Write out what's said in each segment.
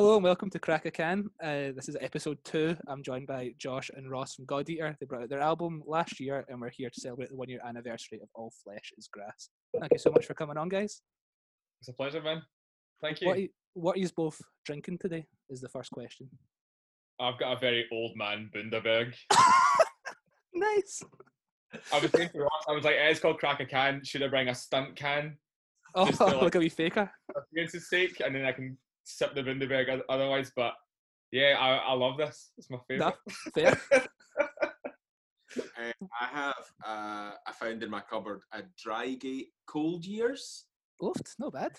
Hello and welcome to Crack a Can. This is episode 2. I'm joined by Josh and Ross from God Eater. They brought out their album last year and we're here to celebrate the 1-year anniversary of All Flesh Is Grass. Thank you so much for coming on, guys. It's a pleasure, man. Thank you. What are you both drinking today is the first question. I've got a very old man Bundaberg. Nice. I was saying to Ross, I was like, it's called Crack a Can. Should I bring a stunt can? Oh, to, like a wee faker. Experience's sake, and then I can sip the Bundaberg otherwise. But yeah, I love this. It's my favourite. Fair. I have, I found in my cupboard a Drygate Cold Years. Ooft, not bad.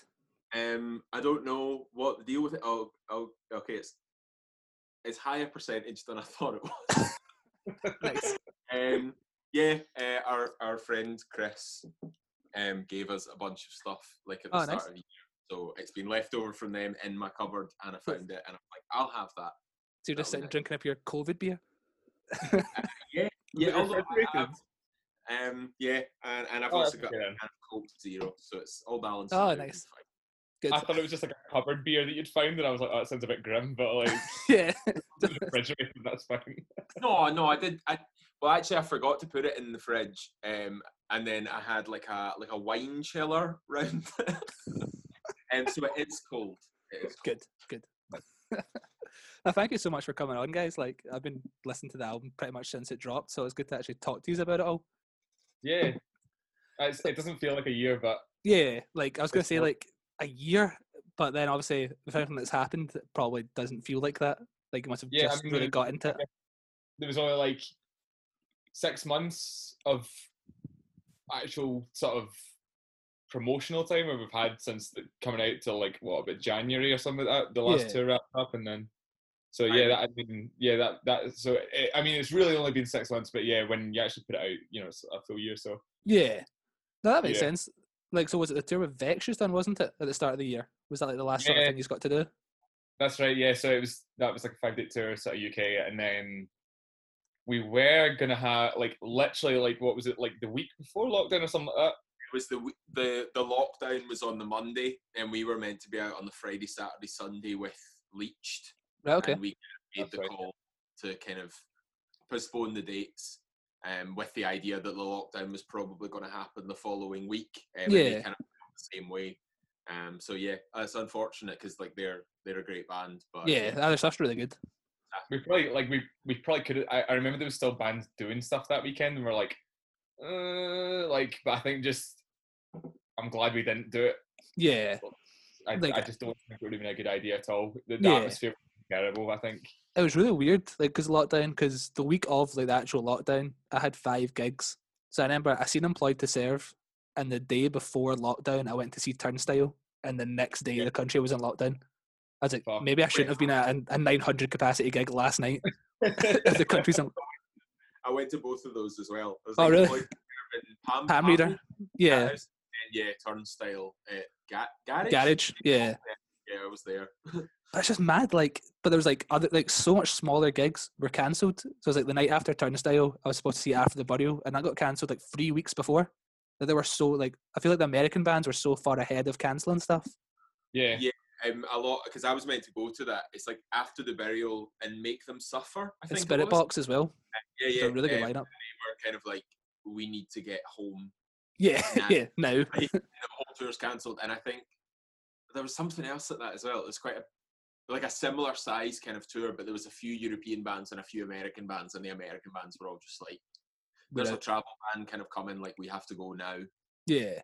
I don't know what the deal with it. Oh, okay, it's higher percentage than I thought it was. Nice. Yeah, our friend Chris gave us a bunch of stuff like at the start of the year. So it's been left over from them in my cupboard, and I found it, and I'm like, I'll have that. So you're just sitting drinking up your COVID beer? Yeah. And I've also got a can of Coke Zero, so it's all balanced. Oh, nice. Good. I thought it was just like a cupboard beer that you'd found, and I was like, oh, that sounds a bit grim, but like, yeah, refrigerated, that's fine. No, I did. Actually, I forgot to put it in the fridge, and then I had like a wine chiller round. And so it is cold. Good. Now, thank you so much for coming on, guys. Like, I've been listening to the album pretty much since it dropped, so it's good to actually talk to you about it all. Yeah. It doesn't feel like a year, but... Yeah, like, I was going to say, like, a year, but then obviously, with everything that's happened, it probably doesn't feel like that. Like, you must have really got into it. There was only, like, 6 months of actual sort of promotional time we've had since coming out till like what about January or something like that. The last two wrapped up, and then so it's really only been 6 months, but yeah, when you actually put it out, you know, it's a full year. So yeah, no, that makes sense. Like, so was it the tour with Vex just done, wasn't it, at the start of the year? Was that like the last sort of thing you've got to do? That's right. Yeah, so that was like a 5-day tour sort of UK, and then we were gonna have like literally like what was it like the week before lockdown or something like that. Was the lockdown was on the Monday, and we were meant to be out on the Friday, Saturday, Sunday with Leeched. Right, okay. And we made call to kind of postpone the dates, with the idea that the lockdown was probably going to happen the following week. And they kind of the same way. So yeah, it's unfortunate because like they're a great band, but that's really good. We probably could. I remember there was still bands doing stuff that weekend, and we're like. But I think I'm glad we didn't do it. Yeah, I just don't think it would have been a good idea at all. The atmosphere was terrible. I think it was really weird, like because the week of like the actual lockdown, I had 5 gigs. So I remember I seen Employed to Serve, and the day before lockdown, I went to see Turnstile, and the next day the country was in lockdown. I was like, maybe I shouldn't have been at a 900 capacity gig last night. If the country's in. I went to both of those as well. I was really? Pam Reader? Yeah. House, yeah, Turnstile. Garage? Yeah. Yeah, I was there. That's just mad, like, but there was, like, other, like, so much smaller gigs were cancelled. So it was, like, the night after Turnstile, I was supposed to see After the Burial, and that got cancelled, like, 3 weeks before. That they were so, like, I feel like the American bands were so far ahead of cancelling stuff. Yeah. Yeah. A lot, because I was meant to go to that. It's like After the Burial and Make Them Suffer. I think Spirit Box as well. Yeah. It's a really good lineup. They were kind of like, we need to get home. Yeah. Now the whole tour's cancelled, and I think there was something else at that as well. It was quite a similar size kind of tour, but there was a few European bands and a few American bands, and the American bands were all just like, there's a travel band kind of coming, like we have to go now. Yeah.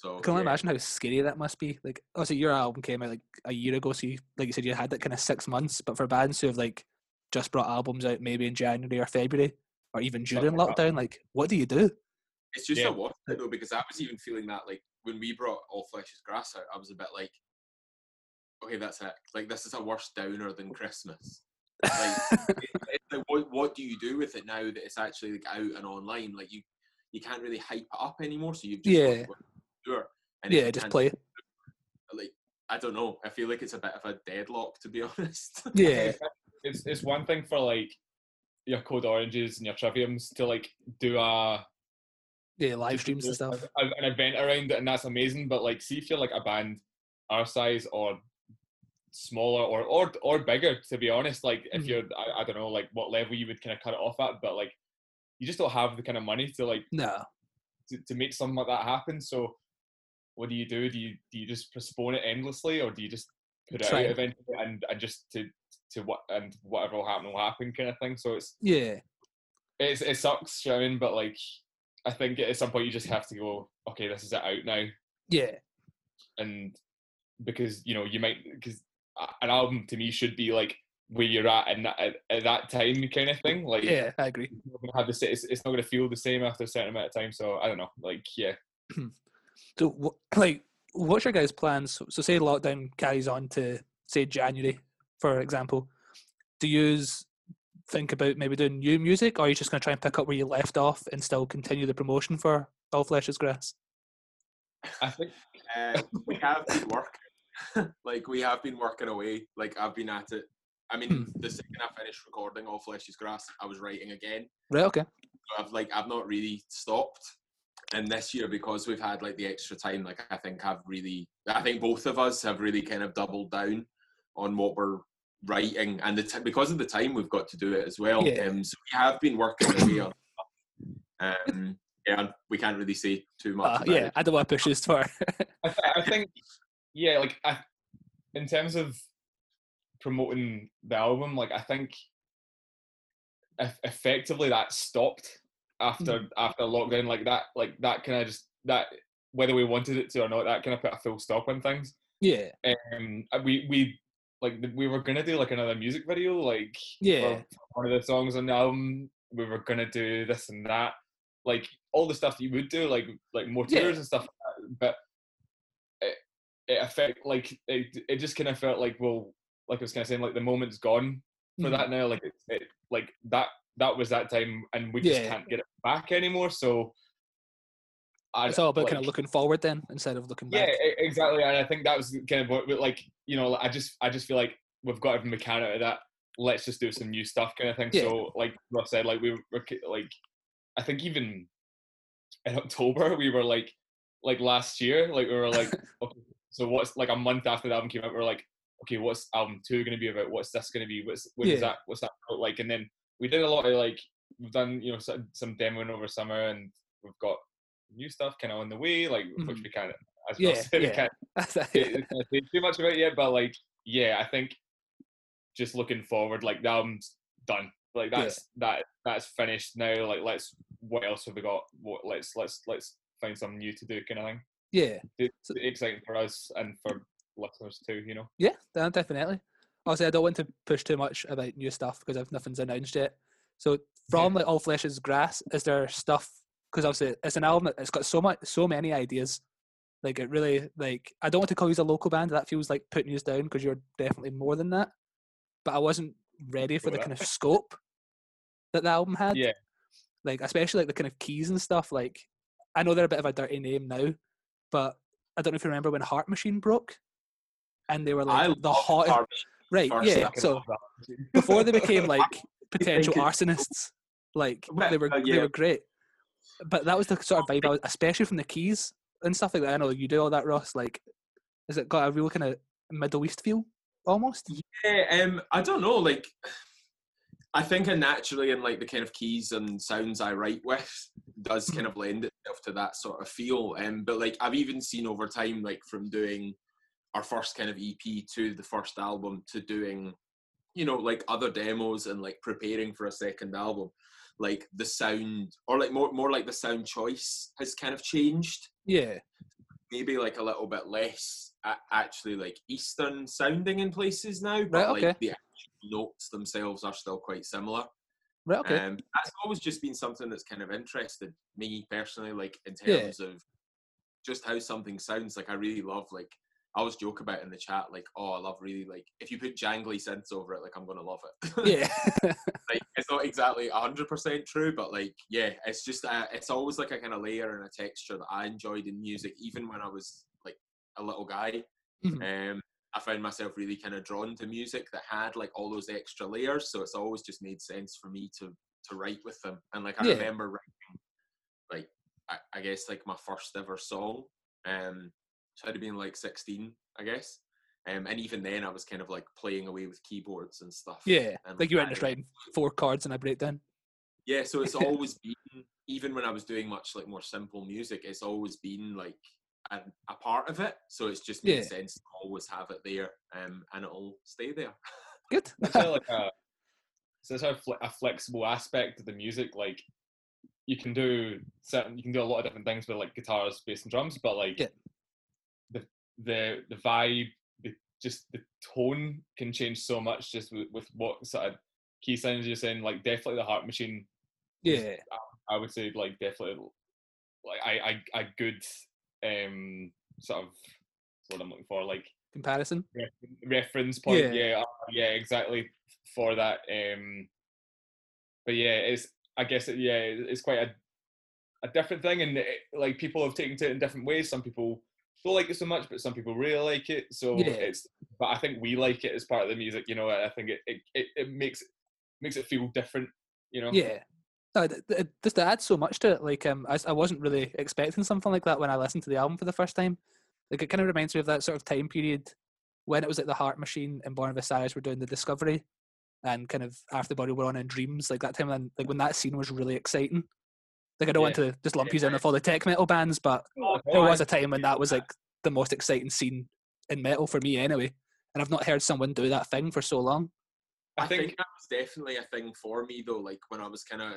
So, I can't imagine how scary that must be. Like, also your album came out like a year ago, so you, like you said, you had that kind of 6 months. But for bands who have like just brought albums out, maybe in January or February, or even during lockdown, like what do you do? It's just a what though, because I was even feeling that like when we brought All Flesh Is Grass out, I was a bit like, okay, that's it. Like this is a worse downer than Christmas. Like, what do you do with it now that it's actually like out and online? Like you can't really hype it up anymore. So you've just and just play it. Like I don't know. I feel like it's a bit of a deadlock, to be honest. Yeah, it's one thing for like your Code Oranges and your Triviums to like do a live streams and stuff, an event around it, and that's amazing. But like, see if you're like a band our size or smaller or bigger, to be honest. Like, if you're, I don't know, like, what level you would kind of cut it off at, but, like, you just don't have the kind of money to, like, to make something like that happen. So what do you do? Do you just postpone it endlessly, or do you just put it out eventually and just to what, and whatever will happen kind of thing? So it's, it sucks, you know what I mean? But, like, I think at some point you just have to go, okay, this is it out now. Yeah. And because, you know, you might, because an album to me should be like where you're at and at that time kind of thing. Like, yeah, I agree. It's not going to feel the same after a certain amount of time. So I don't know. Like, yeah. So, like, what's your guys' plans? So say lockdown carries on to, say, January, for example. Do you think about maybe doing new music, or are you just going to try and pick up where you left off and still continue the promotion for All Flesh Is Grass? I think we have been working. Like, we have been working away. Like, I've been at it. I mean, the second I finished recording All Flesh Is Grass, I was writing again. Right, okay. So I've not really stopped. And this year, because we've had, like, the extra time, like, I think both of us have really kind of doubled down on what we're writing, and because of the time we've got to do it as well. Yeah. So we have been working away on stuff. Yeah, we can't really say too much. Yeah, I don't want to push this far. I think, yeah, like, in terms of promoting the album, like, I think effectively that stopped after lockdown. Like, that kind of just, that, whether we wanted it to or not, that kind of put a full stop on things. Yeah. We like, we were gonna do like another music video, like, for one of the songs on the album. We were gonna do this and that, like all the stuff that you would do, like more tours and stuff like that. But it just kind of felt like, well, like I was kind of saying, like, the moment's gone for that now. Like, it like that was that time, and we just can't get it back anymore. So it's all about, like, kind of looking forward then instead of looking back. Yeah, exactly. And I think that was kind of what, like, you know, I just feel like we've got everything we can out of that. Let's just do some new stuff, kind of thing. Yeah. So, like Ross said, like, we were like, I think even in October we were like last year, like, we were like, okay, so what's, like, a month after the album came out, we were like, okay, what's album 2 going to be about? What's this going to be? What's that about? Like, and then we did a lot of, like, we've done, you know, some demoing over summer, and we've got new stuff kind of on the way, like, which we can't, as well, so we can't say too much about it yet, but, like, yeah, I think just looking forward, like, the album's done, like, that's finished now. Like, let's, what else have we got? What, let's find something new to do, kind of thing. Yeah, it's exciting for us and for listeners too, you know. Yeah, definitely. Obviously, I don't want to push too much about new stuff because nothing's announced yet. So, from like All Flesh Is Grass, is there stuff? Because obviously it's an album that's got so many ideas. Like, it really, like, I don't want to call you a local band. That feels like putting you down, because you're definitely more than that. But I wasn't ready for the kind of scope that the album had. Yeah. Like, especially like the kind of keys and stuff. Like, I know they're a bit of a dirty name now, but I don't know if you remember when Heart Machine broke, and they were like the hottest. Right. Yeah. So before they became like potential arsonists, like, they were great. But that was the sort of vibe, especially from the keys and stuff like that. I know you do all that, Ross. Like, has it got a real kind of Middle East feel almost? Yeah, I don't know. Like, I think naturally, in like the kind of keys and sounds I write with, does kind of lend itself to that sort of feel. But like, I've even seen over time, like, from doing our first kind of EP to the first album to doing, you know, like, other demos and like preparing for a second album, like the sound, or like more like the sound choice has kind of changed. Yeah. Maybe like a little bit less actually like Eastern sounding in places now, but like the actual notes themselves are still quite similar. Right, okay. That's always just been something that's kind of interested me personally, like, in terms of just how something sounds. Like, I really love, like, I always joke about in the chat, like, oh, I love really, like, if you put jangly synths over it, like, I'm going to love it. Yeah. Like, it's not exactly 100% true, but, like, yeah, it's just, it's always, like, a kind of layer and a texture that I enjoyed in music, even when I was, like, a little guy. I found myself really kind of drawn to music that had, like, all those extra layers, so it's always just made sense for me to write with them. And, like, I remember writing, like, I guess, like, my first ever song, so I'd have been like 16, I guess, And even then I was kind of like playing away with keyboards and stuff. Yeah, and like you ended up writing 4 cards in a breakdown. Yeah, so it's always been, even when I was doing much like more simple music, it's always been like a part of it. So it's just made sense to always have it there, and it'll stay there. Good. So it's a flexible aspect of the music. Like you can do a lot of different things with like guitars, bass, and drums, but like the vibe, just the tone can change so much just with what sort of key signs you're saying. Like definitely the Heart Machine. Yeah, I would say like definitely like a good sort of, that's what I'm looking for, like comparison reference point. Yeah, exactly for that. But yeah, it's, I guess it, yeah, it's quite a different thing, and it, like people have taken to it in different ways. Some people don't like it so much, but some people really like it. So it's, but I think we like it as part of the music, you know. I think it makes it feel different, you know. Yeah, it just adds so much to it. Like I wasn't really expecting something like that when I listened to the album for the first time. Like it kind of reminds me of that sort of time period when it was like the Heart Machine and Born of Osiris were doing the Discovery, and kind of After the Burial were on in Dreams. Like that time, like when that scene was really exciting. Like I don't want to just lump you in with all the tech metal bands, but there was a time when that was like the most exciting scene in metal for me anyway. And I've not heard someone do that thing for so long. I think that was definitely a thing for me though. Like when I was kind of,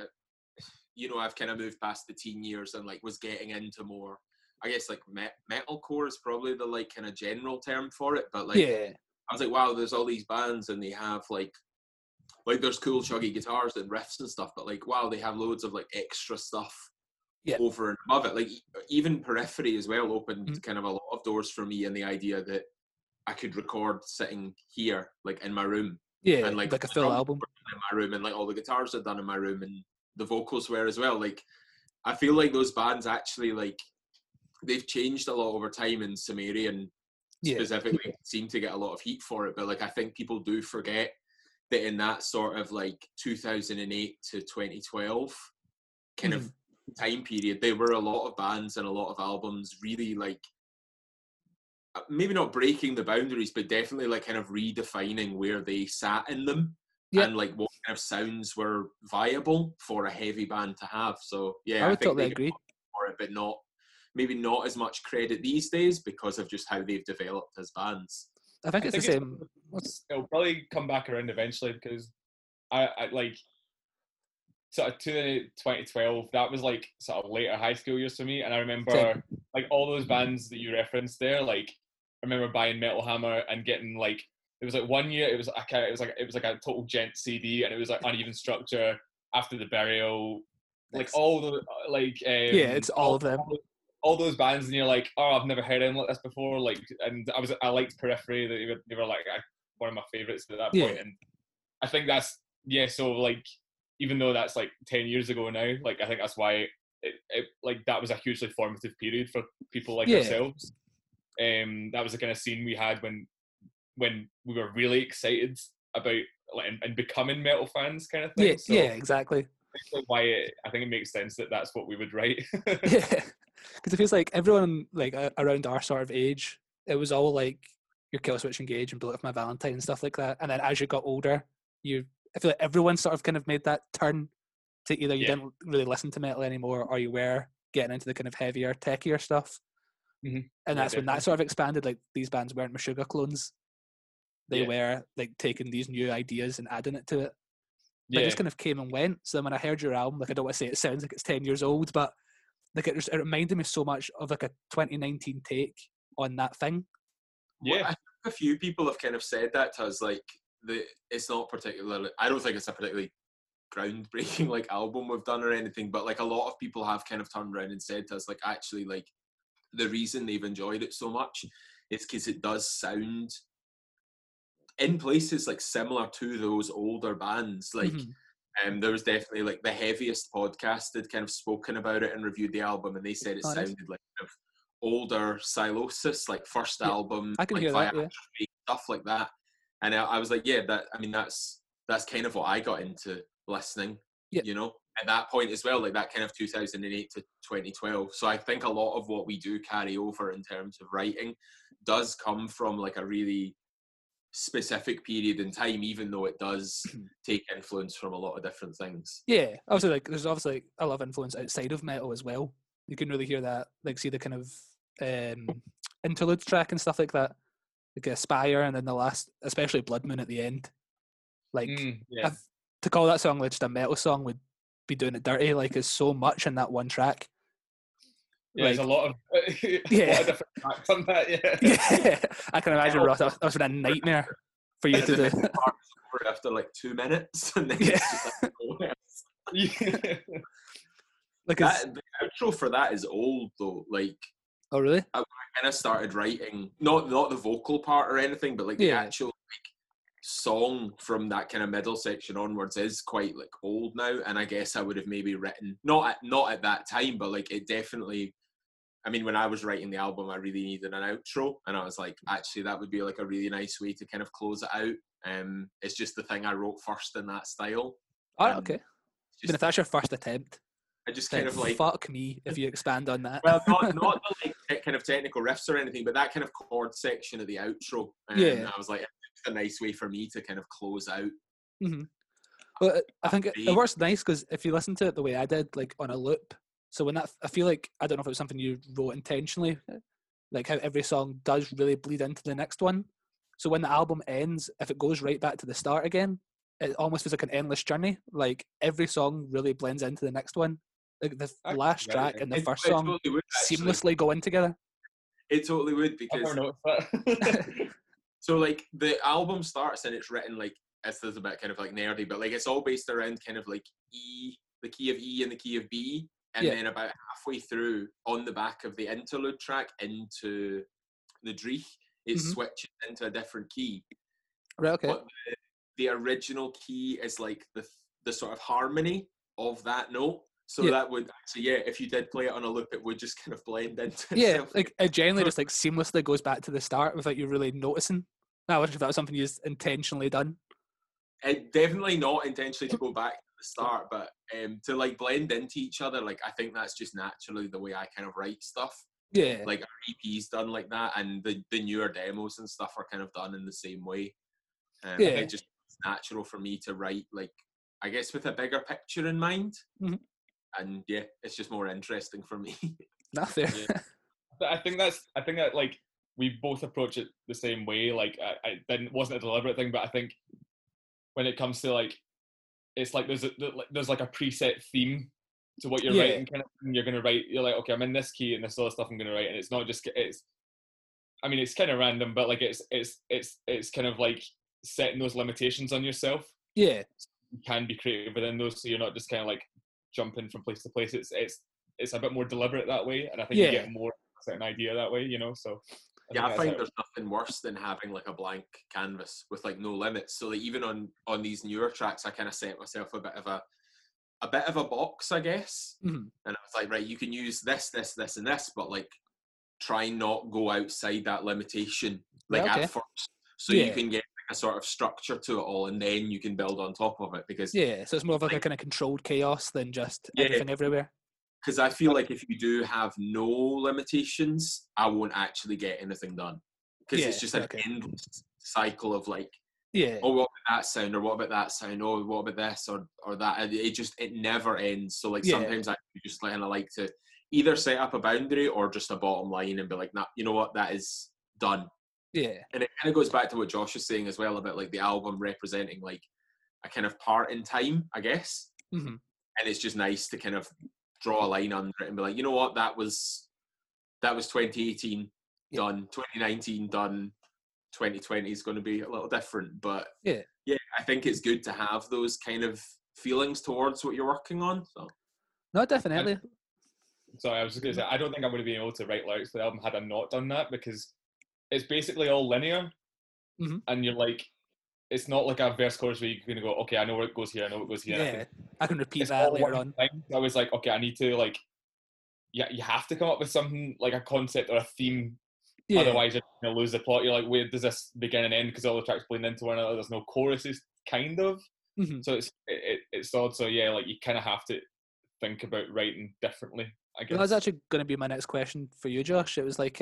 you know, I've kind of moved past the teen years and like was getting into more, I guess like metalcore is probably the like kind of general term for it. But like, I was like, wow, there's all these bands and they have like there's cool chuggy guitars and riffs and stuff, but like wow, they have loads of like extra stuff over and above it. Like even Periphery as well opened kind of a lot of doors for me, and the idea that I could record sitting here like in my room, and like a full album in my room, and like all the guitars are done in my room and the vocals were as well. Like I feel like those bands actually, like they've changed a lot over time, and Sumerian specifically seem to get a lot of heat for it, but like I think people do forget that in that sort of like 2008 to 2012 kind of time period, there were a lot of bands and a lot of albums really like maybe not breaking the boundaries, but definitely like kind of redefining where they sat in them and like what kind of sounds were viable for a heavy band to have. So yeah, I would totally agree for it, but maybe not as much credit these days because of just how they've developed as bands. I think it's the same. It'll probably come back around eventually, because I like sort of 2012. That was like sort of later high school years for me, and I remember like all those bands that you referenced there. Like I remember buying Metal Hammer and getting like, it was like one year it was like a total gent CD, and it was like Uneven Structure, After the Burial, like all the like it's all of them. All those bands, and you're like, oh, I've never heard anything like this before. Like, and I liked Periphery. They were like one of my favorites at that point. And I think that's so like, even though that's like 10 years ago now, like I think that's why it like that was a hugely formative period for people like ourselves. That was the kind of scene we had when we were really excited about like and becoming metal fans, kind of thing. Yeah, so exactly. I think it makes sense that that's what we would write. Because it feels like everyone like around our sort of age, it was all like your Killswitch Engage and Bullet for My Valentine and stuff like that. And then as you got older, I feel like everyone sort of kind of made that turn to either you didn't really listen to metal anymore, or you were getting into the kind of heavier, techier stuff. And that's when that sort of expanded. Like these bands weren't Meshuggah clones; they were like taking these new ideas and adding it to it. But it just kind of came and went. So then when I heard your album, like I don't want to say it sounds like it's 10 years old, but like it reminded me so much of like a 2019 take on that thing. I think a few people have kind of said that to us, like it's not particularly, I don't think it's a particularly groundbreaking like album we've done or anything, but like a lot of people have kind of turned around and said to us like actually like the reason they've enjoyed it so much is because it does sound in places like similar to those older bands. Like there was definitely like the Heaviest podcast had kind of spoken about it and reviewed the album, and they said it sounded like kind of older Silosis, like first album, I can like hear that, stuff like that. And I was like, that's kind of what I got into listening, you know, at that point as well, like that kind of 2008 to 2012. So I think a lot of what we do carry over in terms of writing does come from like a really specific period in time, even though it does take influence from a lot of different things. Yeah, obviously, like there's obviously like, a lot of influence outside of metal as well. You can really hear that, like see the kind of interlude track and stuff like that, like Aspire, and then the last, especially Blood Moon at the end. Like to call that song like just a metal song would be doing it dirty. Like there's so much in that one track. Yeah, like, there's a lot of different tracks on that. Yeah. I can imagine, Ross, that was a nightmare for you to do. After like 2 minutes, and then it's just like, like that, the outro for that is old though. Like, oh really? I kind of started writing not the vocal part or anything, but like the actual like song from that kind of middle section onwards is quite like old now. And I guess I would have maybe written not at that time, but like it definitely. I mean, when I was writing the album, I really needed an outro, and I was like, actually, that would be like a really nice way to kind of close it out. It's just the thing I wrote first in that style. Oh, okay. Even if that's your first attempt. I just kind of like... Fuck me if you expand on that. Well, not the like, kind of technical riffs or anything, but that kind of chord section of the outro. I was like, it's a nice way for me to kind of close out. Mm-hmm. Well, I think it works nice because if you listen to it the way I did, like on a loop, so when that, I feel like, I don't know if it was something you wrote intentionally, like how every song does really bleed into the next one. So when the album ends, if it goes right back to the start again, it almost feels like an endless journey. Like every song really blends into the next one. Like the last track and the first song totally would, seamlessly go in together. It totally would, because so like the album starts and it's written like, this is a bit kind of like nerdy, but like it's all based around kind of like E, the key of E and the key of B, and then about halfway through on the back of the interlude track into the Dreich, it switches into a different key. Right, okay. But the original key is like the sort of harmony of that note. So that would actually, if you did play it on a loop, it would just kind of blend into itself. Like it generally just like seamlessly goes back to the start without you really noticing. I wonder if that was something you just intentionally done. Definitely not intentionally to go back to the start, but to like blend into each other. Like I think that's just naturally the way I kind of write stuff. Yeah. Like our EP's done like that, and the newer demos and stuff are kind of done in the same way. It just it's natural for me to write, like I guess with a bigger picture in mind. Mm-hmm. And it's just more interesting for me. Nothing. I think that like we both approach it the same way. Like it wasn't a deliberate thing, but I think when it comes to like, it's like there's like a preset theme to what you're writing. Kind of thing. You're gonna write. You're like, okay, I'm in this key and this other stuff I'm gonna write, and it's not just it's. I mean, it's kind of random, but like it's kind of like setting those limitations on yourself. Yeah. So you can be creative within those, so you're not just kind of like jumping from place to place. It's a bit more deliberate that way, and I think you get more an idea that way, you know. So I think there's nothing worse than having like a blank canvas with like no limits. So like even on these newer tracks, I kind of set myself a bit of a box, I guess. Mm-hmm. And I was like, right, you can use this and this, but like try not go outside that limitation at first, so you can get a sort of structure to it all, and then you can build on top of it, because so it's more of like a kind of controlled chaos than just everything everywhere, because I feel like if you do have no limitations, I won't actually get anything done, because it's just an endless cycle of like oh, what about that sound, or what about that sound, oh, what about this or that. It never ends. So like sometimes I just kind of like to either set up a boundary or just a bottom line and be like, nah, you know what, that is done. Yeah. And it kind of goes back to what Josh was saying as well about like the album representing like a kind of part in time, I guess. Mm-hmm. And it's just nice to kind of draw a line under it and be like, you know what, that was 2018 done, 2019 done, 2020 is going to be a little different. But I think it's good to have those kind of feelings towards what you're working on. So. No, definitely. Sorry, I was just going to say, I don't think I would have been able to write lyrics for the album had I not done that, because it's basically all linear, and you're like, it's not like a verse chorus where you're going to go, okay, I know where it goes here, I know what goes here. Yeah, I can repeat that later on. I was like, okay, I need to like, you have to come up with something like a concept or a theme, otherwise you're going to lose the plot. You're like, where does this begin and end? Because all the tracks blend into one another. There's no choruses, kind of. Mm-hmm. So it's odd. So yeah, like you kind of have to think about writing differently, I guess. Well, that's actually going to be my next question for you, Josh. It was like,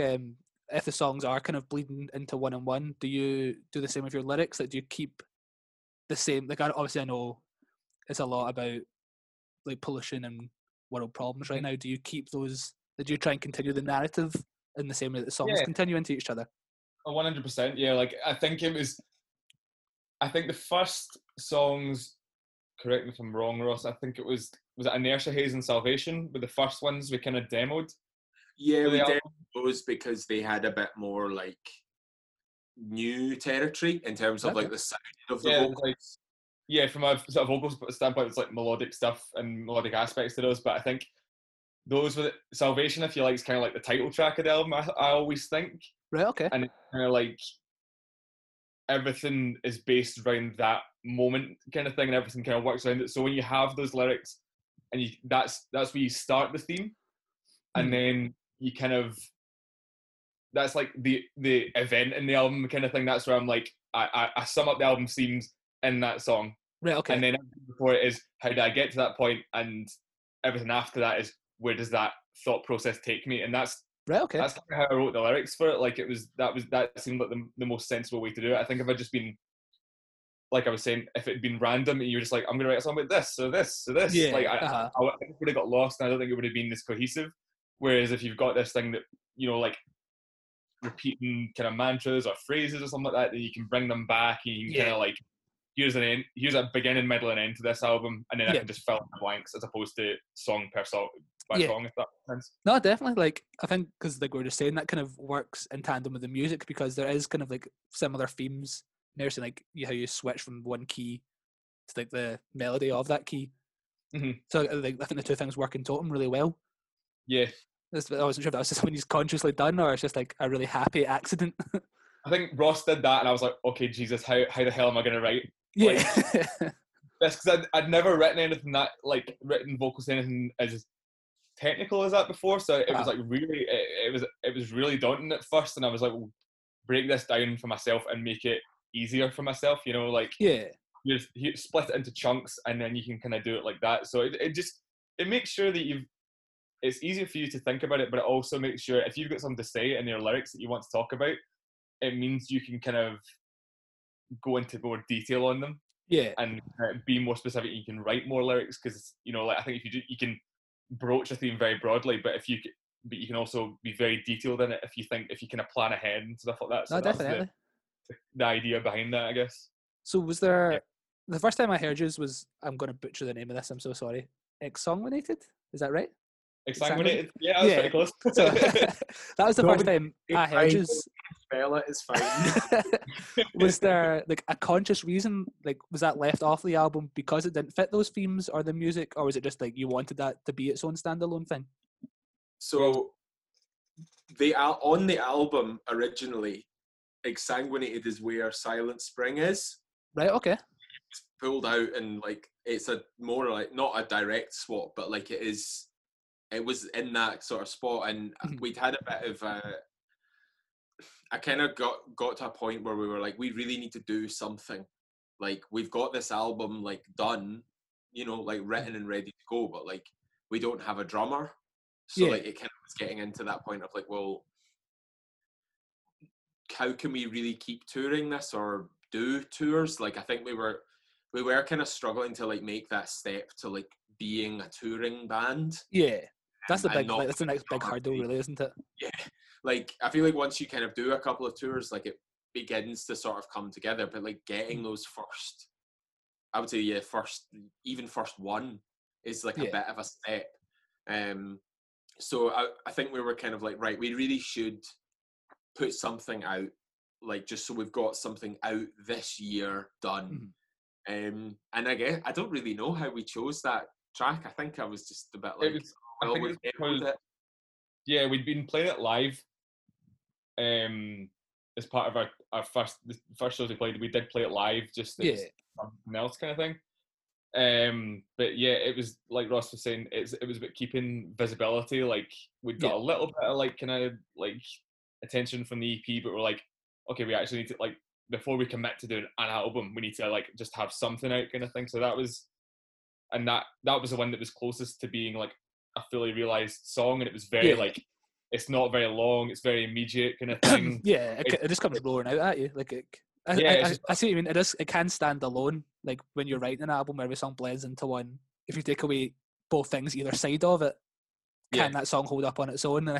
if the songs are kind of bleeding into one-on-one, do you do the same with your lyrics? Like, do you keep the same? Like, obviously I know it's a lot about like pollution and world problems right now. Do you keep those? Do you try and continue the narrative in the same way that the songs continue into each other? 100%. Yeah, like I think the first songs, correct me if I'm wrong, Ross, I think it was it Inertia, Haze and Salvation were the first ones we kind of demoed. Yeah, we demoed those because they had a bit more like new territory in terms of like the sound of the vocals. Like, yeah, from a sort of vocals standpoint, it's like melodic stuff and melodic aspects to those, but I think those with Salvation, if you like, is kind of like the title track of the album, I always think. Right, okay. And it's kind of like everything is based around that moment kind of thing, and everything kind of works around it. So when you have those lyrics, and you, that's where you start the theme, and then you kind of, that's like the event in the album kind of thing. That's where I'm like, I sum up the album themes in that song. Right, okay. And then before it is, how did I get to that point? And everything after that is, where does that thought process take me? And that's right, okay. That's kind of how I wrote the lyrics for it. Like, it was that seemed like the most sensible way to do it. I think if I'd just been, like I was saying, if it'd been random and you were just like, I'm gonna write a song about this, so this, so this, like I would have got lost, and I don't think it would have been this cohesive. Whereas if you've got this thing that, you know, like repeating kind of mantras or phrases or something like that, then you can bring them back and you can kind of like, here's an end, here's a beginning, middle, and end to this album, and then I can just fill in the blanks as opposed to song per song. Song, if that makes sense. No, definitely. Like, I think because like we were just saying, that kind of works in tandem with the music because there is kind of like similar themes. You're saying like how you switch from one key to like the melody of that key. Mm-hmm. So like, I think the two things work in totem really well. Yeah, I wasn't sure if that was just something he's consciously done or it's just like a really happy accident. I think Ross did that, and I was like, okay, Jesus, how the hell am I going to write? Yeah, like, that's because I'd never written anything that like written vocals anything as technical as that before, so it was like really it was really daunting at first, and I was like, well, break this down for myself and make it easier for myself, you know, like you split it into chunks and then you can kind of do it like that. So it makes sure that it's easier for you to think about it, but it also makes sure if you've got something to say in your lyrics that you want to talk about, it means you can kind of go into more detail on them, and be more specific. You can write more lyrics because, you know, like I think if you do, you can broach a theme very broadly, but you can also be very detailed in it if you kind of plan ahead and stuff like that. So no, that's definitely the idea behind that, I guess. So was there the first time I heard you was, I'm going to butcher the name of this, I'm so sorry, Exsanguinated? Is that right? Exsanguinated? Yeah, that was pretty close. So, that was the first time I heard you. Spell it, it's fine. Was there like a conscious reason, like was that left off the album because it didn't fit those themes or the music, or was it just like you wanted that to be its own standalone thing? So on the album originally, Exsanguinated is where Silent Spring is. Right, okay. It's pulled out and like it's a more like not a direct swap, but like it was in that sort of spot, and we'd had a bit of I kind of got to a point where we were like, we really need to do something. Like, we've got this album, like, done, you know, like, written and ready to go, but, like, we don't have a drummer. So, like, it kind of was getting into that point of, like, well, how can we really keep touring this or do tours? Like, I think we were kind of struggling to, like, make that step to, like, being a touring band. Yeah. That's the next big hurdle, really, isn't it? Yeah. Like, I feel like once you kind of do a couple of tours, like, it begins to sort of come together. But, like, getting those first, I would say, first one is, like, a bit of a step. So I think we were kind of like, right, we really should put something out, like, just so we've got something out this year done. Mm-hmm. And I guess, I don't really know how we chose that track. I think I was just a bit like, we'd been playing it live as part of our first shows we played. We did play it live, just something else kind of thing. But yeah, it was like Ross was saying, it was about keeping visibility. Like, we'd got a little bit of like kind of like attention from the EP, but we're like, okay, we actually need to, like, before we commit to doing an album, we need to like just have something out kind of thing. So that was the one that was closest to being like a fully realised song, and it was very like it's not very long, it's very immediate kind of thing. Yeah, it just comes roaring out at you. Like, I see what you mean. It can stand alone. Like, when you're writing an album, every song blends into one. If you take away both things either side of it, can that song hold up on its own? And I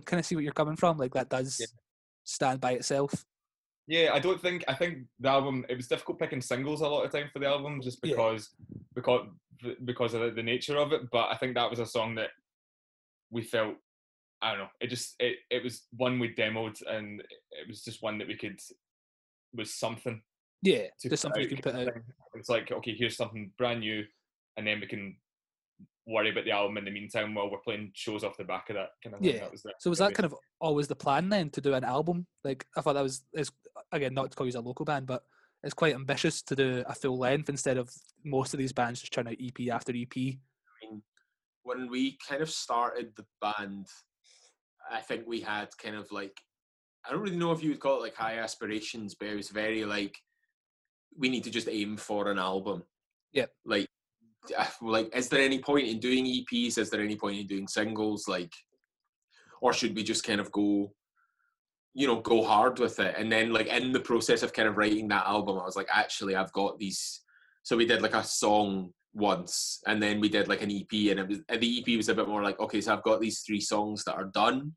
kind of see what you're coming from. Like, that does stand by itself. Yeah, I think the album, it was difficult picking singles a lot of time for the album, just because of the nature of it. But I think that was a song that we felt, I don't know, it was one we demoed, and it was just one that was something. Yeah, just something you can put out. It's like, okay, here's something brand new, and then we can worry about the album in the meantime while we're playing shows off the back of that kind of thing. Yeah. So was that kind of always the plan then, to do an album? Like, I thought that was, again, not to call you a local band, but it's quite ambitious to do a full length instead of most of these bands just trying out EP after EP. I mean, when we kind of started the band, I think we had kind of like, I don't really know if you would call it like high aspirations, but it was very like, we need to just aim for an album. Yeah. Like, is there any point in doing EPs? Is there any point in doing singles? Like, or should we just kind of go, you know, go hard with it? And then, like, in the process of kind of writing that album, I was like, actually, I've got these. So we did like a song once, and then we did like an EP, and the EP was a bit more like, okay, so I've got these 3 songs that are done.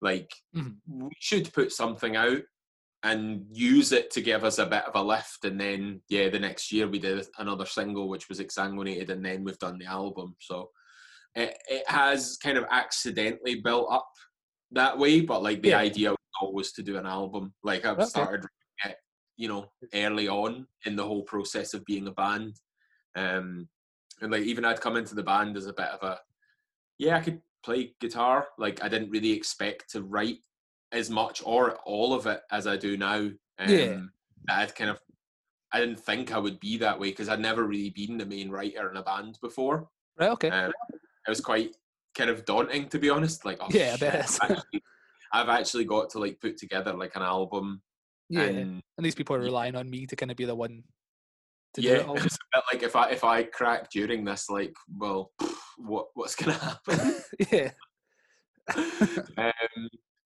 Like, we should put something out and use it to give us a bit of a lift. And then, yeah, the next year we did another single, which was Exsanguinated, and then we've done the album. So it has kind of accidentally built up that way, but, like, the idea was always to do an album. Like, I've started, you know, early on in the whole process of being a band. And, like, even I'd come into the band as a bit of a, I could play guitar. Like, I didn't really expect to write as much or all of it as I do now. I didn't think I would be that way, because I'd never really been the main writer in a band before. Right, okay. It was quite kind of daunting, to be honest. Like, I bet. I've actually got to, like, put together like an album. Yeah, and these people are relying on me to kind of be the one to do it all. It's a bit like, if I crack during this, like, well, what's going to happen? Yeah.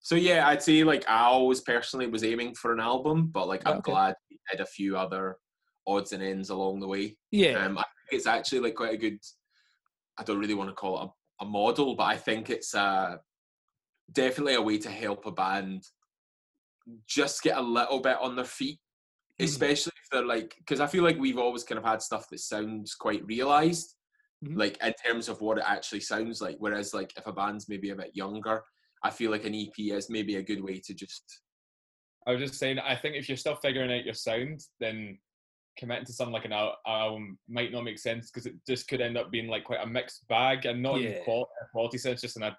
So yeah, I'd say, like, I always personally was aiming for an album, but, like, I'm glad we had a few other odds and ends along the way. Yeah. I think it's actually, like, quite a good, I don't really want to call it a model, but I think it's definitely a way to help a band just get a little bit on their feet, especially if they're, like, because I feel like we've always kind of had stuff that sounds quite realised, like, in terms of what it actually sounds like, whereas, like, if a band's maybe a bit younger, I feel like an EP is maybe a good way to just... I was just saying, I think if you're still figuring out your sound, then committing to something like an album might not make sense, because it just could end up being like quite a mixed bag, and not in quality sense, just in a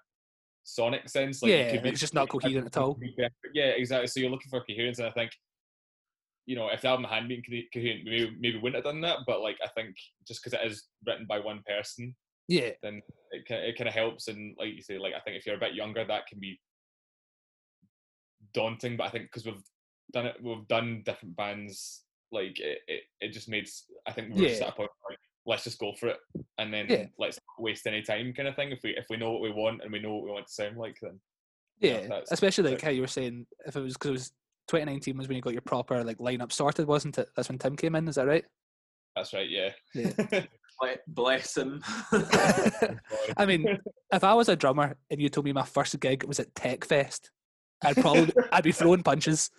sonic sense. Like, it's just not coherent at all. Yeah, exactly. So you're looking for coherence, and I think, you know, if the album hadn't been coherent, maybe wouldn't have done that, but, like, I think just because it is written by one person, then it kind of helps. And, like you say, like, I think if you're a bit younger, that can be daunting, but I think because we've done different bands, like, it just made, I think we were just at a point like, let's just go for it, and then let's not waste any time kind of thing. If we know what we want, and we know what we want to sound like, then especially like how you were saying, if it was, because it was 2019 was when you got your proper, like, lineup sorted, wasn't it? That's when Tim came in, is that right? That's right, yeah. Bless him. I mean, if I was a drummer and you told me my first gig was at Tech Fest, I'd be throwing punches.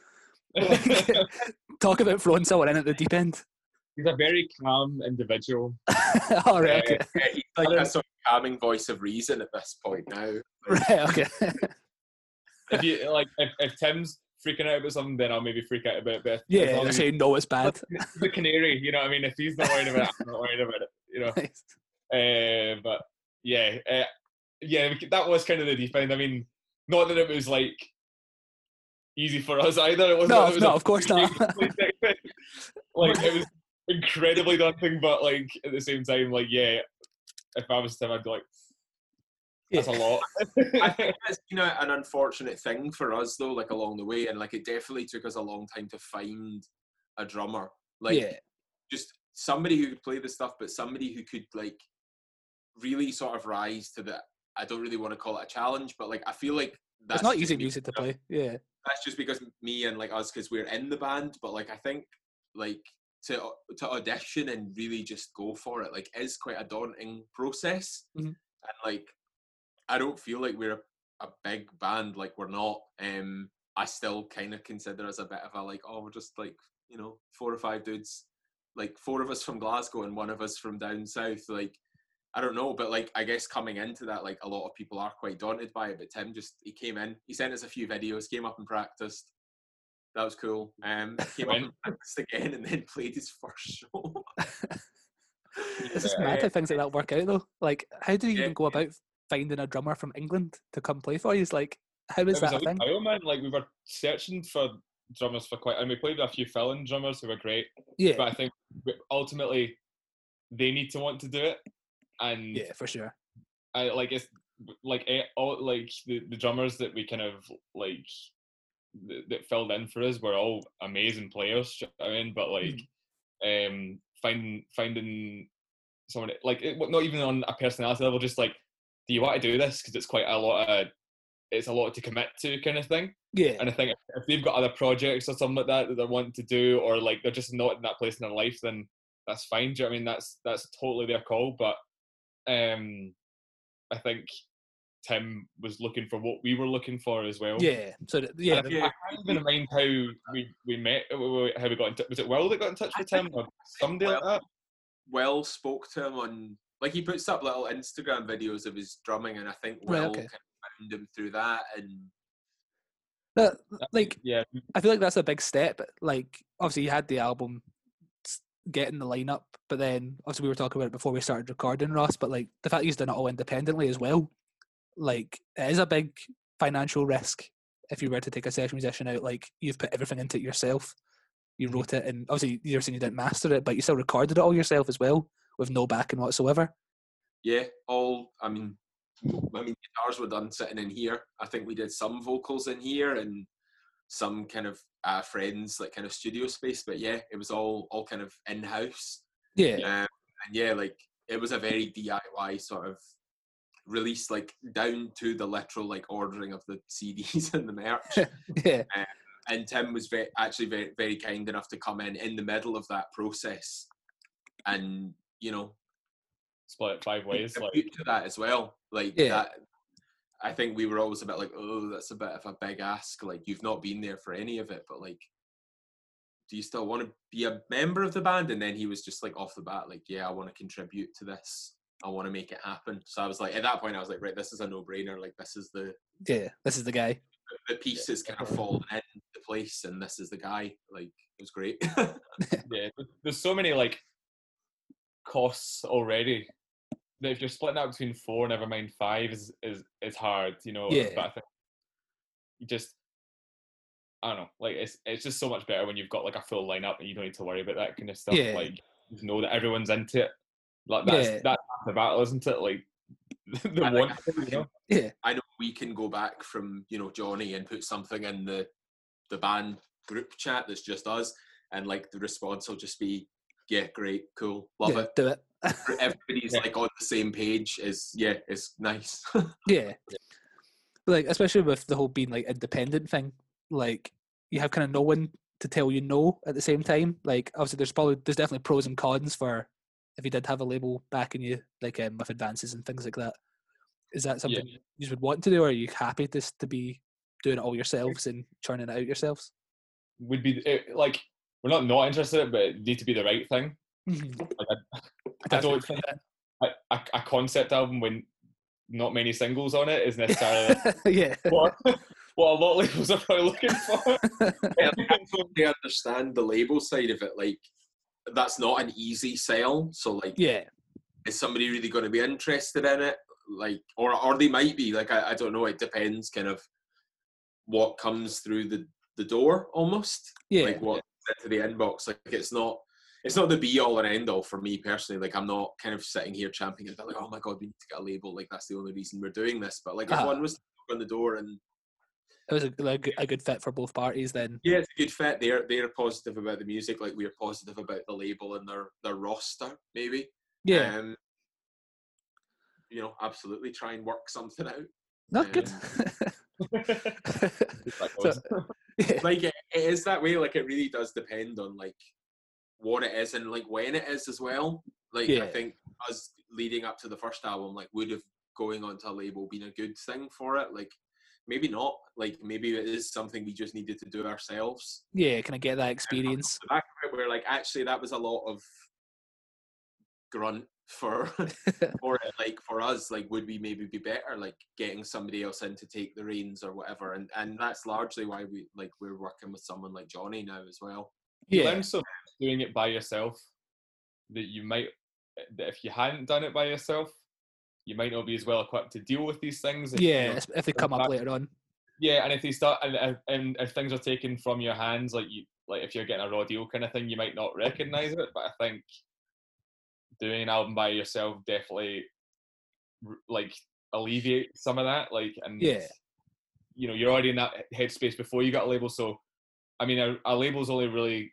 Talk about throwing someone in at the deep end. He's a very calm individual. All right, okay. He's like a sort of calming voice of reason at this point now. Like, right, okay. If you like, if Tim's freaking out about something, then I'll maybe freak out about it. Yeah, I say no, it's bad. The canary, you know what I mean? If he's not worried about it, I'm not worried about it, you know. Nice. But yeah, that was kind of the deep end. I mean, not that it was like easy for us either. It wasn't of course not. Like, it was incredibly daunting, but, like, at the same time, like, yeah, if I was Tim, I'd be like, that's a lot. I think that's been an unfortunate thing for us, though, like, along the way, and, like, it definitely took us a long time to find a drummer. Like, just somebody who could play the stuff, but somebody who could, like, really sort of rise to the, I don't really want to call it a challenge, but, like, I feel like That's it's not easy music to play. Yeah. That's just because me and like us, because we're in the band. But like I think like to audition and really just go for it like is quite a daunting process. Mm-hmm. And like I don't feel like we're a big band, like we're not. I still kind of consider us a bit of a like, oh, we're just like, you know, four or five dudes, like four of us from Glasgow and one of us from down south. Like, I don't know, but like, I guess coming into that, like a lot of people are quite daunted by it, but Tim just, he came in, he sent us a few videos, came up and practiced. That was cool. Came up and practiced again and then played his first show. It's just mad how things like that work out though. Like, how do you even go about finding a drummer from England to come play for you? It's like, how is that a thing? Trial, man. Like, we were searching for drummers for quite, and we played with a few fill-in drummers who were great. Yeah. But I think ultimately they need to want to do it. And yeah, for sure. I like it's like all like the drummers that we kind of like that filled in for us were all amazing players. I mean, but like finding someone like it, not even on a personality level, just like, do you want to do this? Because it's quite a lot of. It's a lot to commit to, kind of thing. Yeah. And I think if they've got other projects or something like that that they want to do, or like they're just not in that place in their life, then that's fine. Do you know what I mean? That's totally their call. But I think Tim was looking for what we were looking for as well. Yeah. So I can't even mind how we met. How we got in touch. Was it Will that got in touch with Tim or somebody like that? Will spoke to him on like he puts up little Instagram videos of his drumming, and I think Will. Right, okay. Them through that and that, like yeah. I feel like that's a big step. Like obviously you had the album, getting the lineup, but then obviously we were talking about it before we started recording, Ross, but like the fact you've done it all independently as well, like it is a big financial risk if you were to take a session musician out. Like you've put everything into it yourself, you wrote it, and obviously you're saying you didn't master it, but you still recorded it all yourself as well with no backing whatsoever. Yeah, all I mean, guitars were done sitting in here. I think we did some vocals in here and some kind of friends, like kind of studio space. But yeah, it was all kind of in-house. Yeah. And yeah, like it was a very DIY sort of release, like down to the literal like ordering of the CDs and the merch. Yeah. And Tim was very, very kind enough to come in the middle of that process and, you know, split it five ways. Like to that as well. Like yeah. That, I think we were always a bit like, oh, that's a bit of a big ask. Like you've not been there for any of it, but like, do you still want to be a member of the band? And then he was just like off the bat, like, yeah, I want to contribute to this. I want to make it happen. So I was like, at that point, I was like, right, this is a no-brainer. Like this is the guy. The piece is kind of falling into place, and this is the guy. Like it was great. Yeah, there's so many like costs already. That if you're splitting out between four, never mind five, is hard, you know. Yeah. But I think you just, I don't know, like it's just so much better when you've got like a full lineup and you don't need to worry about that kind of stuff. Yeah. Like you know that everyone's into it. Like that's the battle, isn't it? Like the one. I know we can go back from, you know, Johnny and put something in the band group chat that's just us, and like the response will just be, yeah, great, cool, love it, do it. Everybody's like on the same page. It's nice. Yeah, like especially with the whole being like independent thing, like you have kind of no one to tell you no at the same time. Like obviously there's definitely pros and cons for if you did have a label backing you, like with advances and things like that. Is that something you would want to do, or are you happy just to be doing it all yourselves and churning it out yourselves? Would be like we're not interested, but it need to be the right thing. Like, I don't think a concept album with not many singles on it is necessarily what a lot of labels are probably looking for. Yeah, I totally understand the label side of it. Like that's not an easy sell. So like, yeah, is somebody really going to be interested in it? Like, or they might be. Like I don't know. It depends, kind of what comes through the door almost. Yeah, like what to the inbox. Like it's not. It's not the be-all and end-all for me personally. Like, I'm not kind of sitting here champing and like, oh my God, we need to get a label. Like, that's the only reason we're doing this. But, like, if one was to knock on the door and... It was a good fit for both parties then. Yeah, it's a good fit. They're positive about the music. Like, we're positive about the label and their roster, maybe. Yeah. You know, absolutely try and work something out. Not good. Like it is that way. Like it really does depend on like what it is and like when it is as well. Like I think us leading up to the first album, like would have going onto a label been a good thing for it? Like maybe not. Like maybe it is something we just needed to do ourselves. Yeah, can I get that experience? Where like actually that was a lot of grunt for it, like for us, like would we maybe be better like getting somebody else in to take the reins or whatever? And that's largely why we like we're working with someone like Johnny now as well. Yeah, you learn so much doing it by yourself that you might, that if you hadn't done it by yourself, you might not be as well equipped to deal with these things. If, yeah, you know, if they come up later on. Yeah, and if they start and if things are taken from your hands, like you, like if you're getting a raw deal kind of thing, you might not recognize it. But I think doing an album by yourself definitely like alleviates some of that, like, and you know, you're already in that headspace before you got a label. So I mean a label's only really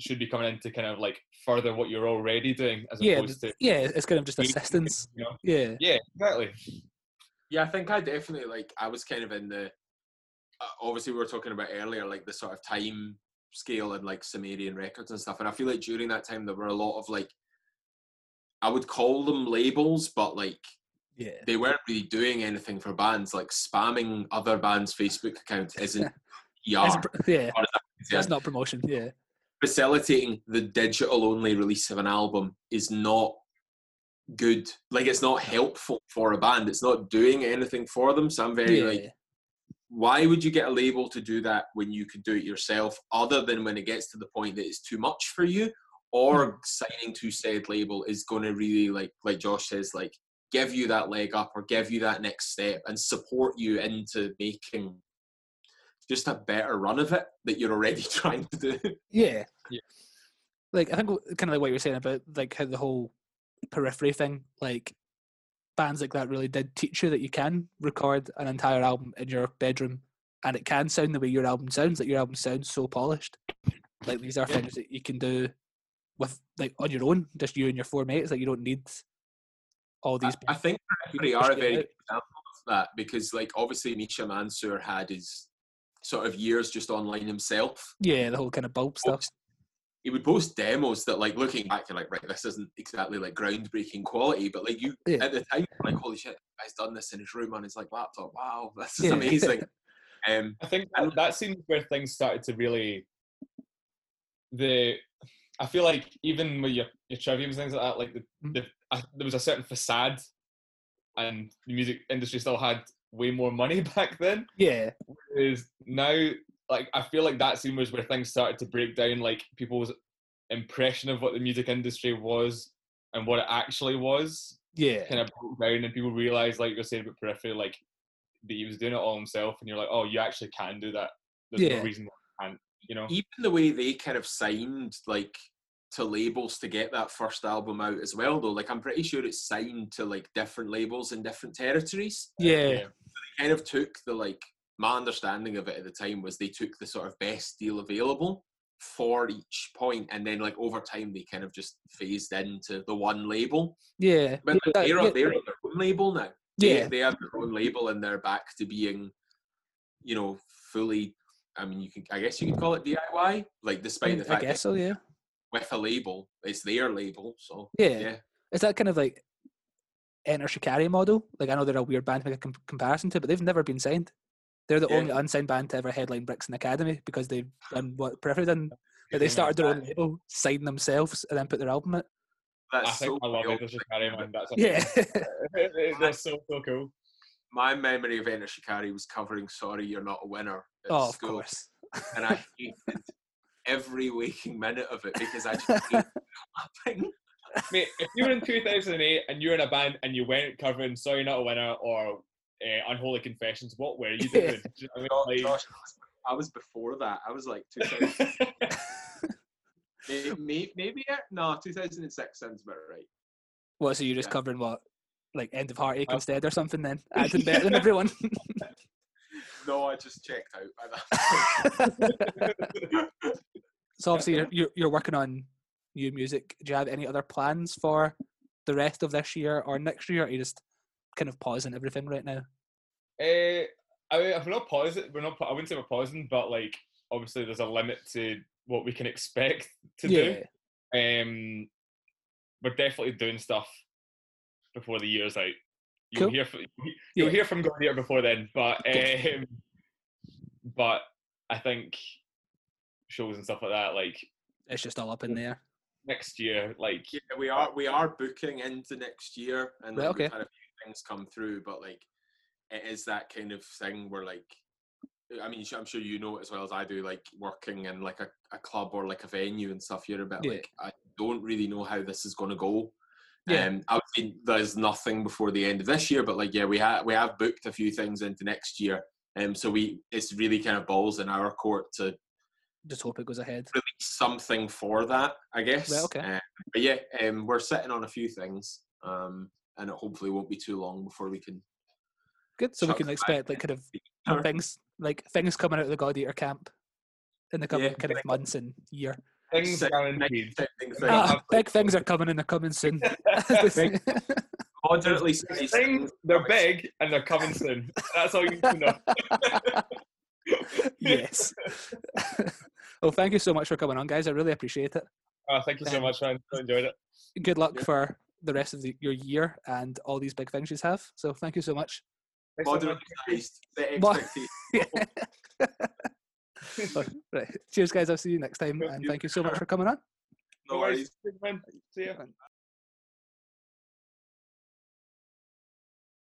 should be coming in to kind of like further what you're already doing as opposed to it's kind of just assistance, you know? Yeah, I think I definitely like I was kind of in the obviously we were talking about earlier like the sort of time scale and like Sumerian records and stuff, and I feel like during that time there were a lot of like I would call them labels, but like they weren't really doing anything for bands. Like spamming other bands' Facebook accounts isn't that's not promotion. Facilitating the digital only release of an album is not good. Like it's not helpful for a band. It's not doing anything for them. So I'm very like, why would you get a label to do that when you could do it yourself, other than when it gets to the point that it's too much for you? Or signing to said label is going to really, like Josh says, like give you that leg up or give you that next step and support you into making just a better run of it that you're already trying to do. Like I think kind of like what you were saying about like how the whole Periphery thing, like bands like that really did teach you that you can record an entire album in your bedroom and it can sound the way your album sounds. Like your album sounds so polished. Like these are things that you can do with like on your own, just you and your four mates. Like you don't need all these. I think they are a very good example of that, because like obviously Misha Mansour had his sort of years just online himself. Yeah, the whole kind of bulb stuff. He would post demos that, like, looking back, you're like, right, this isn't exactly like groundbreaking quality, but like you at the time, like, holy shit, he's done this in his room on his like laptop. Wow, this is amazing. I think that seems where things started to really I feel like even with your Triviums and things like that, like there was a certain facade, and the music industry still had way more money back then. Yeah. Whereas now, like, I feel like that scene was where things started to break down, like people's impression of what the music industry was and what it actually was. Yeah. Kind of broke down, and people realised, like you were saying about Periphery, like that he was doing it all himself, and you're like, oh, you actually can do that. There's no reason why you can't. You know? Even the way they kind of signed like to labels to get that first album out as well, though, like I'm pretty sure it's signed to like different labels in different territories. Yeah. So they kind of took the like, my understanding of it at the time was they took the sort of best deal available for each point, and then like over time they kind of just phased into the one label. Yeah. But they're on their own label now. Yeah. They have their own label, and they're back to being, you know, fully, I mean, I guess you could call it DIY, like despite the fact with a label, it's their label, so yeah. Is that kind of like Enter Shikari model? Like I know they're a weird band to make a comparison to, but they've never been signed. They're the only unsigned band to ever headline Brixton Academy, because they've done what Periphery done. They started their own label, signed themselves, and then put their album out. I love Enter Shikari, man. That's so cool. My memory of Enter Shikari was covering Sorry You're Not a Winner at school. Of course. And I hated every waking minute of it, because I just hated nothing. Mate, if you were in 2008 and you were in a band and you went covering Sorry You're Not a Winner or Unholy Confessions, what were you doing? I mean, Josh, I was before that. I was like 2000. maybe 2006 sounds about right. What, so you're just covering what? Like End of Heartache instead or something then? I did better than everyone. No, I just checked out by that. So obviously you're working on new music. Do you have any other plans for the rest of this year or next year? Or are you just kind of pausing everything right now? we're not pausing. I wouldn't say we're pausing, but like obviously there's a limit to what we can expect to do. We're definitely doing stuff before the year's out. You'll hear from God Eater before then, but I think shows and stuff like that, like it's just all up in the air. Next year, like we are booking into next year, and like, we've had a few things come through, but like it is that kind of thing where like, I mean, I'm sure you know as well as I do, like working in like a club or like a venue and stuff, you're a bit like, I don't really know how this is going to go. I would say there's nothing before the end of this year, but like, we have booked a few things into next year. So it's really kind of balls in our court to just hope it goes ahead. Release something for that, I guess. Right, okay. We're sitting on a few things, and it hopefully won't be too long before we can. Good. So we can expect like kind of things coming out of the God Eater camp in the coming kind of months and year. Things guaranteed. Big things are coming and they're coming soon. Moderately things, they're big and they're coming soon. That's all you need to know. Yes. Well, thank you so much for coming on, guys. I really appreciate it. Thank you so much, man. I enjoyed it. Good luck for the rest of your year and all these big things you have. So thank you so much. Moderately the expectation. Right. Cheers, guys. I'll see you next time. And thank you so much for coming on. No worries. See you.